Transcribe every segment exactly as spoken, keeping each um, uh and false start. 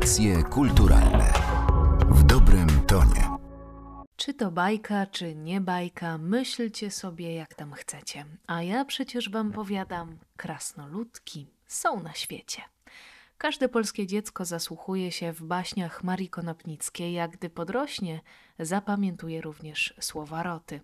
Audycje kulturalne w dobrym tonie. Czy to bajka, czy nie bajka, myślcie sobie jak tam chcecie. A ja przecież wam powiadam, krasnoludki są na świecie. Każde polskie dziecko zasłuchuje się w baśniach Marii Konopnickiej, a gdy podrośnie, zapamiętuje również słowa Roty.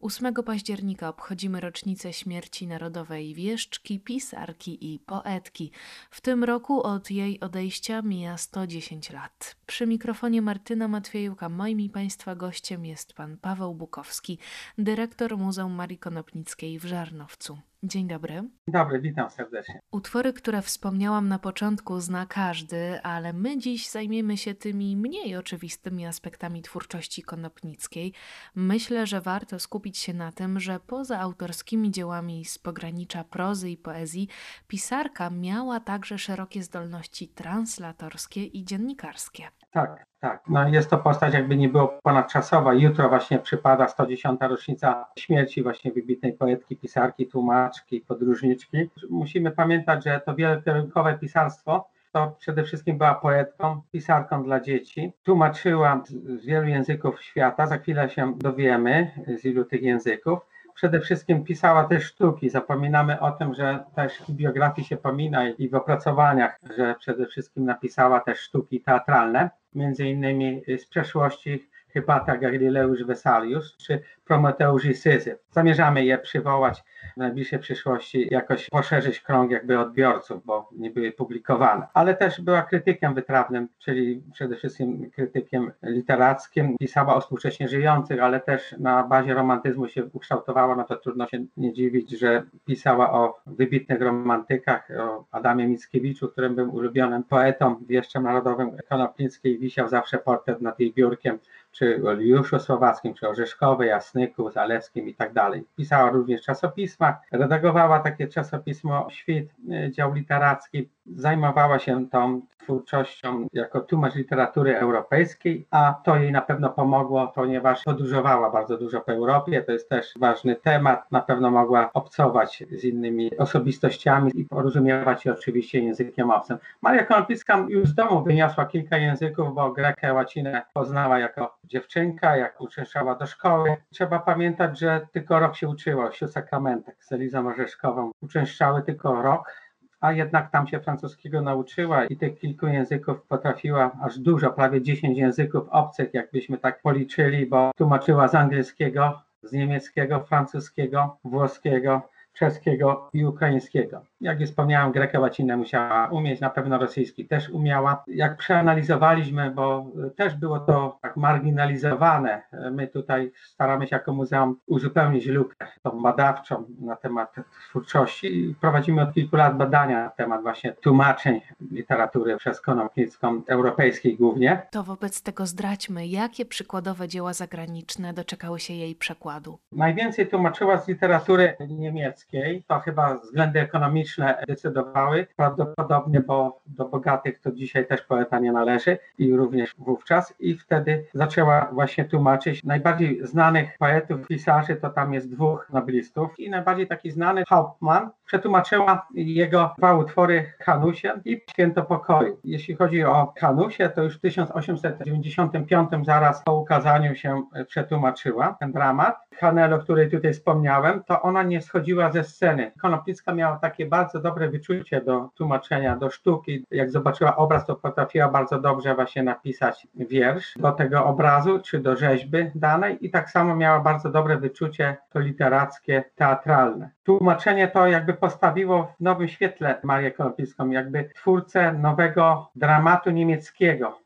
ósmego października obchodzimy rocznicę śmierci narodowej wieszczki, pisarki i poetki. W tym roku od jej odejścia mija sto dziesięć lat. Przy mikrofonie Martyna Matwiejuka. Moim i Państwa gościem jest pan Paweł Bukowski, dyrektor Muzeum Marii Konopnickiej w Żarnowcu. Dzień dobry. Dzień dobry, witam serdecznie. Utwory, które wspomniałam na początku, zna każdy, ale my dziś zajmiemy się tymi mniej oczywistymi aspektami twórczości Konopnickiej. Myślę, że warto skupić się na tym, że poza autorskimi dziełami z pogranicza prozy i poezji, pisarka miała także szerokie zdolności translatorskie i dziennikarskie. Tak, tak. No jest to postać jakby nie było ponadczasowa. Jutro właśnie przypada sto dziesiąta rocznica śmierci właśnie wybitnej poetki, pisarki, tłumaczki, podróżniczki. Musimy pamiętać, że to wielokierunkowe pisarstwo to przede wszystkim była poetką, pisarką dla dzieci. Tłumaczyła z wielu języków świata, za chwilę się dowiemy z ilu tych języków. Przede wszystkim pisała też sztuki. Zapominamy o tym, że też w biografii się pomina i w opracowaniach, że przede wszystkim napisała też sztuki teatralne. Między innymi z przeszłości Hypata, Galileusz, Vesalius czy Prometeusz i Syzyf. Zamierzamy je przywołać w najbliższej przyszłości, jakoś poszerzyć krąg jakby odbiorców, bo nie były publikowane. Ale też była krytykiem wytrawnym, czyli przede wszystkim krytykiem literackim. Pisała o współcześnie żyjących, ale też na bazie romantyzmu się ukształtowała, no to trudno się nie dziwić, że pisała o wybitnych romantykach, o Adamie Mickiewiczu, którym był ulubionym poetą, wieszczem narodowym Konopnickiej. Wisiał zawsze portret nad jej biurkiem, czy o Juliuszu Słowackim, czy Orzeszkowej, Jasnyku, Zalewskim i tak dalej. Pisała również w czasopismach, redagowała takie czasopismo Świt, dział literacki, zajmowała się tą twórczością jako tłumacz literatury europejskiej, a to jej na pewno pomogło, ponieważ podróżowała bardzo dużo po Europie, to jest też ważny temat, na pewno mogła obcować z innymi osobistościami i porozumiewać się oczywiście językiem obcym. Maria Konopnicka już z domu wyniosła kilka języków, bo grekę, łacinę poznała jako dziewczynka, jak uczęszczała do szkoły. Trzeba pamiętać, że tylko rok się uczyła, sióstr sakramentek z Elizą Orzeszkową uczęszczały tylko rok, a jednak tam się francuskiego nauczyła i tych kilku języków potrafiła aż dużo, prawie dziesięć języków obcych, jakbyśmy tak policzyli, bo tłumaczyła z angielskiego, z niemieckiego, francuskiego, włoskiego, czeskiego i ukraińskiego. Jak już wspomniałem, grekę, łacinę musiała umieć, na pewno rosyjski też umiała. Jak przeanalizowaliśmy, bo też było to tak marginalizowane, my tutaj staramy się jako muzeum uzupełnić lukę tą badawczą na temat twórczości i prowadzimy od kilku lat badania na temat właśnie tłumaczeń literatury przez Konopnicką, europejskiej głównie. To wobec tego zdradźmy, jakie przykładowe dzieła zagraniczne doczekały się jej przekładu? Najwięcej tłumaczyła z literatury niemieckiej. To chyba względy ekonomiczne decydowały prawdopodobnie, bo do bogatych to dzisiaj też poeta nie należy i również wówczas. I wtedy zaczęła właśnie tłumaczyć najbardziej znanych poetów, pisarzy, to tam jest dwóch noblistów i najbardziej taki znany Hauptmann. Przetłumaczyła jego dwa utwory Kanusie i Święto pokoju. Jeśli chodzi o Kanusie, to już w tysiąc osiemset dziewięćdziesiątym piątym zaraz po ukazaniu się przetłumaczyła ten dramat. Hanel, o której tutaj wspomniałem, to ona nie schodziła ze sceny. Konopnicka miała takie bardzo dobre wyczucie do tłumaczenia, do sztuki. Jak zobaczyła obraz, to potrafiła bardzo dobrze właśnie napisać wiersz do tego obrazu, czy do rzeźby danej i tak samo miała bardzo dobre wyczucie to literackie, teatralne. Tłumaczenie to jakby postawiło w nowym świetle Marię Konopnicką, jakby twórcę nowego dramatu niemieckiego.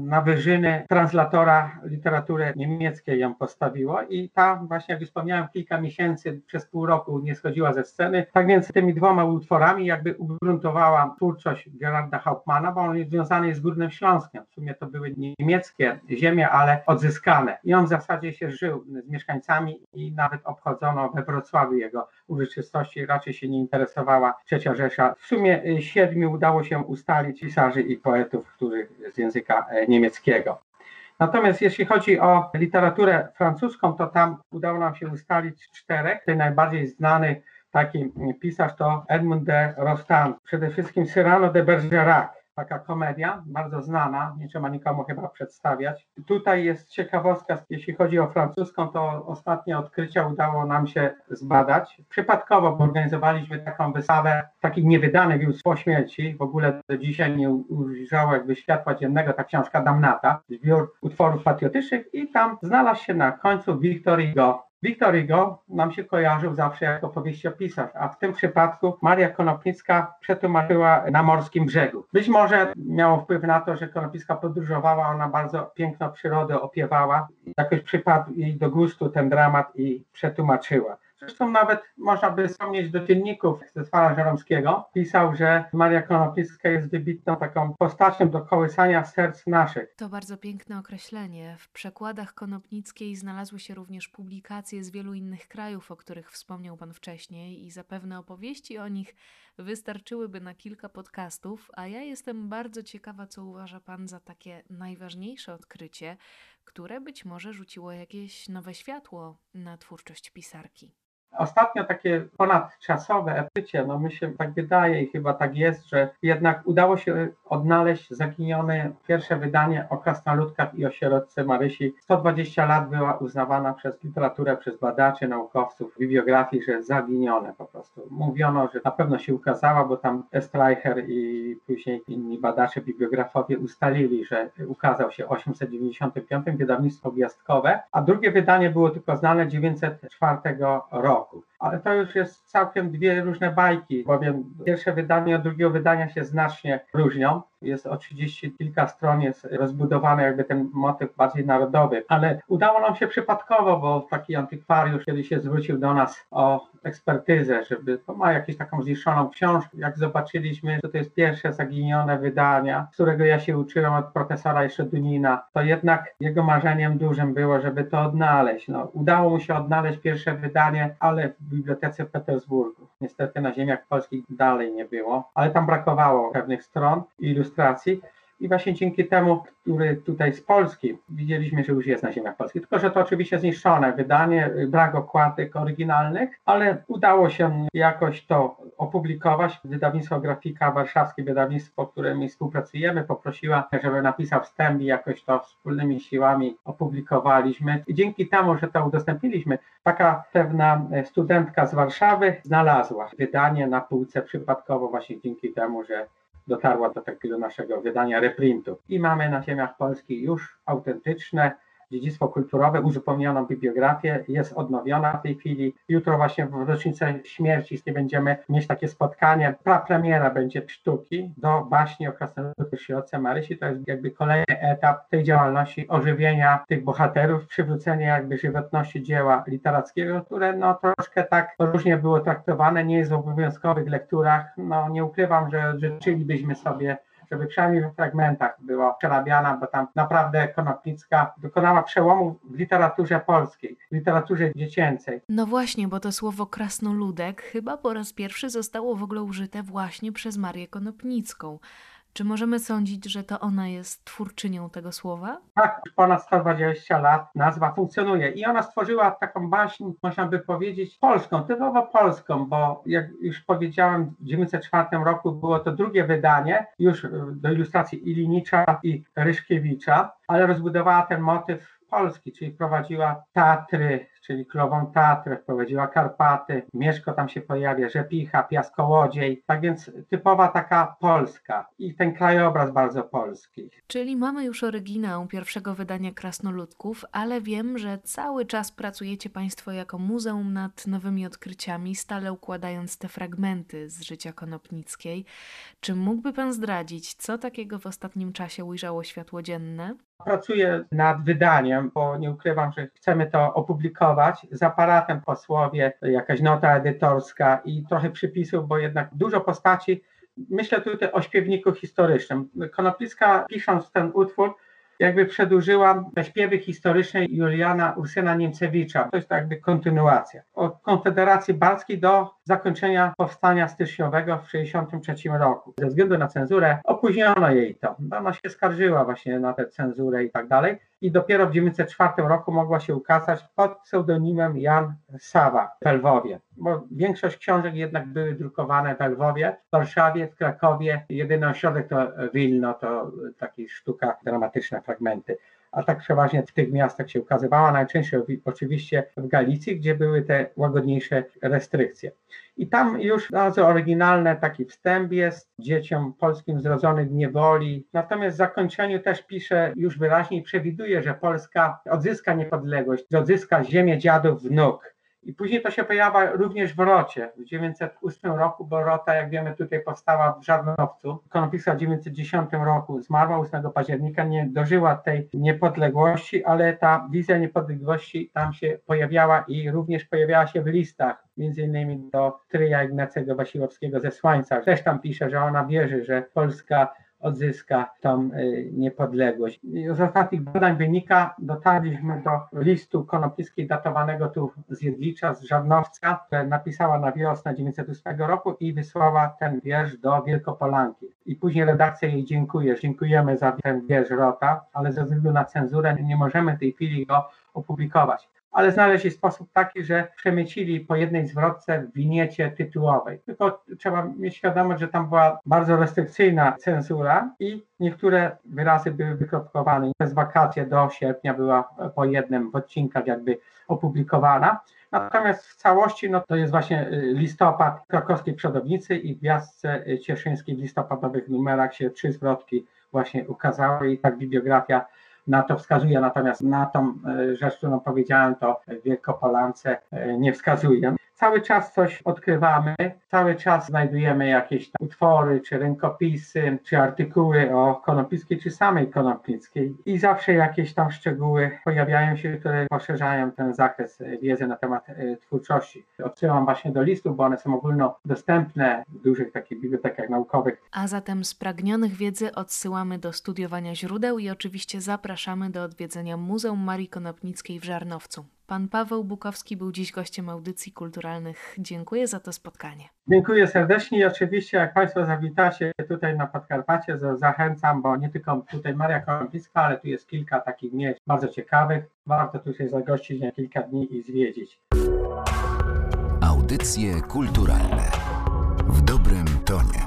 Na wyżyny translatora literatury niemieckiej ją postawiło i ta właśnie, jak już wspomniałem, kilka miesięcy, przez pół roku nie schodziła ze sceny. Tak więc tymi dwoma utworami jakby ugruntowała twórczość Gerharta Hauptmanna, bo on jest związany z Górnym Śląskiem. W sumie to były niemieckie ziemie, ale odzyskane. I on w zasadzie się żył z mieszkańcami i nawet obchodzono we Wrocławiu jego uroczystości. Raczej się nie interesowała Trzecia Rzesza. W sumie siedmiu udało się ustalić pisarzy i poetów, których z języka niemieckiego. Natomiast jeśli chodzi o literaturę francuską, to tam udało nam się ustalić czterech. Ten najbardziej znany taki pisarz to Edmund de Rostand, przede wszystkim Cyrano de Bergerac, taka komedia, bardzo znana, nie trzeba nikomu chyba przedstawiać. Tutaj jest ciekawostka, jeśli chodzi o francuską, to ostatnie odkrycia udało nam się zbadać. Przypadkowo, bo organizowaliśmy taką wystawę takich niewydanych już po śmierci, w ogóle do dzisiaj nie ujrzała jakby światła dziennego ta książka Damnata, zbiór utworów patriotycznych, i tam znalazł się na końcu Victor Hugo. Victor Hugo nam się kojarzył zawsze jako powieściopisarz, a w tym przypadku Maria Konopnicka przetłumaczyła Na morskim brzegu. Być może miało wpływ na to, że Konopnicka podróżowała, ona bardzo piękną przyrodę opiewała. Jakoś przypadł jej do gustu ten dramat i przetłumaczyła. Zresztą nawet można by wspomnieć do dzienników Stefana Żeromskiego. Pisał, że Maria Konopnicka jest wybitną taką postacią do kołysania serc naszych. To bardzo piękne określenie. W przekładach Konopnickiej znalazły się również publikacje z wielu innych krajów, o których wspomniał pan wcześniej, i zapewne opowieści o nich wystarczyłyby na kilka podcastów, a ja jestem bardzo ciekawa, co uważa pan za takie najważniejsze odkrycie, które być może rzuciło jakieś nowe światło na twórczość pisarki. Ostatnio takie ponadczasowe odkrycie, no mi się tak wydaje i chyba tak jest, że jednak udało się odnaleźć zaginione pierwsze wydanie o Krasnoludkach i o Sierotce Marysi. sto dwadzieścia lat była uznawana przez literaturę, przez badaczy, naukowców, bibliografii, że zaginione po prostu. Mówiono, że na pewno się ukazała, bo tam Estreicher i później inni badacze, bibliografowie ustalili, że ukazał się osiemset dziewięćdziesiątym piątym, wydawnictwo gwiazdkowe, a drugie wydanie było tylko znane dziewięćset czwartego roku. Ale to już jest całkiem dwie różne bajki, bowiem pierwsze wydanie od drugiego wydania się znacznie różnią. Jest o trzydzieści kilka stron, jest rozbudowany jakby ten motyw bardziej narodowy, ale udało nam się przypadkowo, bo taki antykwariusz kiedyś się zwrócił do nas o ekspertyzę, żeby to ma jakąś taką zniszczoną książkę. Jak zobaczyliśmy, że to jest pierwsze zaginione wydania, z którego ja się uczyłem od profesora jeszcze Dunina, to jednak jego marzeniem dużym było, żeby to odnaleźć. No, udało mu się odnaleźć pierwsze wydanie, ale w bibliotece w Petersburgu. Niestety na ziemiach polskich dalej nie było, ale tam brakowało pewnych stron i ilustracji. I właśnie dzięki temu, który tutaj z Polski, widzieliśmy, że już jest na ziemiach polskich, tylko że to oczywiście zniszczone wydanie, brak okładek oryginalnych, ale udało się jakoś to opublikować. Wydawnictwo Grafika, warszawskie wydawnictwo, z którym współpracujemy, poprosiła, żeby napisał wstęp i jakoś to wspólnymi siłami opublikowaliśmy. I dzięki temu, że to udostępniliśmy, taka pewna studentka z Warszawy znalazła wydanie na półce przypadkowo właśnie dzięki temu, że dotarła do takiego naszego wydania reprintu. I mamy na ziemiach Polski już autentyczne dziedzictwo kulturowe, uzupełnioną bibliografię, jest odnowiona w tej chwili. Jutro właśnie w rocznicę śmierci będziemy mieć takie spotkanie. Prapremiera będzie sztuki do baśni o Krasnoludkach i Sierotce Marysi. To jest jakby kolejny etap tej działalności ożywienia tych bohaterów, przywrócenia jakby żywotności dzieła literackiego, które no troszkę tak różnie było traktowane, nie jest w obowiązkowych lekturach. No nie ukrywam, że życzylibyśmy sobie, żeby przynajmniej w fragmentach była przerabiana, bo tam naprawdę Konopnicka dokonała przełomu w literaturze polskiej, w literaturze dziecięcej. No właśnie, bo to słowo krasnoludek chyba po raz pierwszy zostało w ogóle użyte właśnie przez Marię Konopnicką. Czy możemy sądzić, że to ona jest twórczynią tego słowa? Tak, już ponad sto dwadzieścia lat nazwa funkcjonuje i ona stworzyła taką baśń, można by powiedzieć, polską, typowo polską, bo jak już powiedziałem, w tysiąc dziewięćset czwartym roku było to drugie wydanie, już do ilustracji Ilinicza i Ryszkiewicza, ale rozbudowała ten motyw polski, czyli wprowadziła Tatry, czyli królową Tatrę, wprowadziła Karpaty, Mieszko tam się pojawia, Rzepicha, Piaskołodziej. Tak więc typowa taka Polska i ten krajobraz bardzo polski. Czyli mamy już oryginał pierwszego wydania Krasnoludków, ale wiem, że cały czas pracujecie Państwo jako muzeum nad nowymi odkryciami, stale układając te fragmenty z życia Konopnickiej. Czy mógłby Pan zdradzić, co takiego w ostatnim czasie ujrzało światło dzienne? Pracuję nad wydaniem, bo nie ukrywam, że chcemy to opublikować. Z aparatem posłowie, jakaś nota edytorska i trochę przypisów, bo jednak dużo postaci. Myślę tutaj o śpiewniku historycznym. Konopnicka, pisząc ten utwór, jakby przedłużyłam te śpiewy historyczne Juliana Ursyna Niemcewicza. To jest to jakby kontynuacja. Od Konfederacji Barskiej do zakończenia powstania styczniowego w tysiąc dziewięćset sześćdziesiątym trzecim roku. Ze względu na cenzurę opóźniono jej to. Ona się skarżyła właśnie na tę cenzurę i tak dalej. I dopiero w tysiąc dziewięćset czwartym roku mogła się ukazać pod pseudonimem Jan Sawa we Lwowie. Bo większość książek jednak były drukowane we Lwowie, w Warszawie, w Krakowie. Jedyny ośrodek to Wilno, to taka sztuka dramatyczna, fragmenty. A tak przeważnie w tych miastach się ukazywała, najczęściej oczywiście w Galicji, gdzie były te łagodniejsze restrykcje. I tam już bardzo oryginalny taki wstęp jest dzieciom polskim zrodzonych w niewoli. Natomiast w zakończeniu też pisze już wyraźnie i przewiduje, że Polska odzyska niepodległość, odzyska ziemię dziadów wnuk. I później to się pojawia również w Rocie w tysiąc dziewięćset ósmym roku, bo Rota, jak wiemy, tutaj powstała w Żarnowcu. Konopnicka w tysiąc dziewięćset dziesiątym roku zmarła ósmego października, nie dożyła tej niepodległości, ale ta wizja niepodległości tam się pojawiała i również pojawiała się w listach, między innymi do Tryja Ignacego Wasilowskiego ze Słańca. Też tam pisze, że ona wierzy, że Polska odzyska tą y, niepodległość. Z ostatnich badań wynika, dotarliśmy do listu Konopnickiej datowanego tu z Jedlicza, z Żarnowca, które napisała na wiosnę tysiąc dziewięćset ósmego roku i wysłała ten wiersz do Wielkopolanki. I później redakcja jej dziękuje. Dziękujemy za ten wiersz Rota, ale ze względu na cenzurę nie możemy w tej chwili go opublikować. Ale znaleźli sposób taki, że przemycili po jednej zwrotce w winiecie tytułowej. Tylko trzeba mieć świadomość, że tam była bardzo restrykcyjna cenzura i niektóre wyrazy były wykropkowane. Przez wakacje do sierpnia była po jednym w odcinkach jakby opublikowana. Natomiast w całości no, to jest właśnie listopad krakowskiej przodownicy i w gwiazdce cieszyńskiej w listopadowych numerach się trzy zwrotki właśnie ukazały i tak bibliografia na to wskazuje, natomiast na tą rzecz, którą powiedziałem, to w Wielkopolance nie wskazuje. Cały czas coś odkrywamy, cały czas znajdujemy jakieś tam utwory, czy rękopisy, czy artykuły o Konopnickiej, czy samej Konopnickiej i zawsze jakieś tam szczegóły pojawiają się, które poszerzają ten zakres wiedzy na temat twórczości. Odsyłam właśnie do listów, bo one są ogólnodostępne w dużych takich bibliotekach naukowych. A zatem spragnionych wiedzy odsyłamy do studiowania źródeł i oczywiście zapraszamy do odwiedzenia Muzeum Marii Konopnickiej w Żarnowcu. Pan Paweł Bukowski był dziś gościem audycji kulturalnych. Dziękuję za to spotkanie. Dziękuję serdecznie i oczywiście jak Państwo zawitacie tutaj na Podkarpacie, zachęcam, bo nie tylko tutaj Maria Konopnicka, ale tu jest kilka takich miejsc bardzo ciekawych. Warto tu się zagościć na kilka dni i zwiedzić. Audycje kulturalne w dobrym tonie.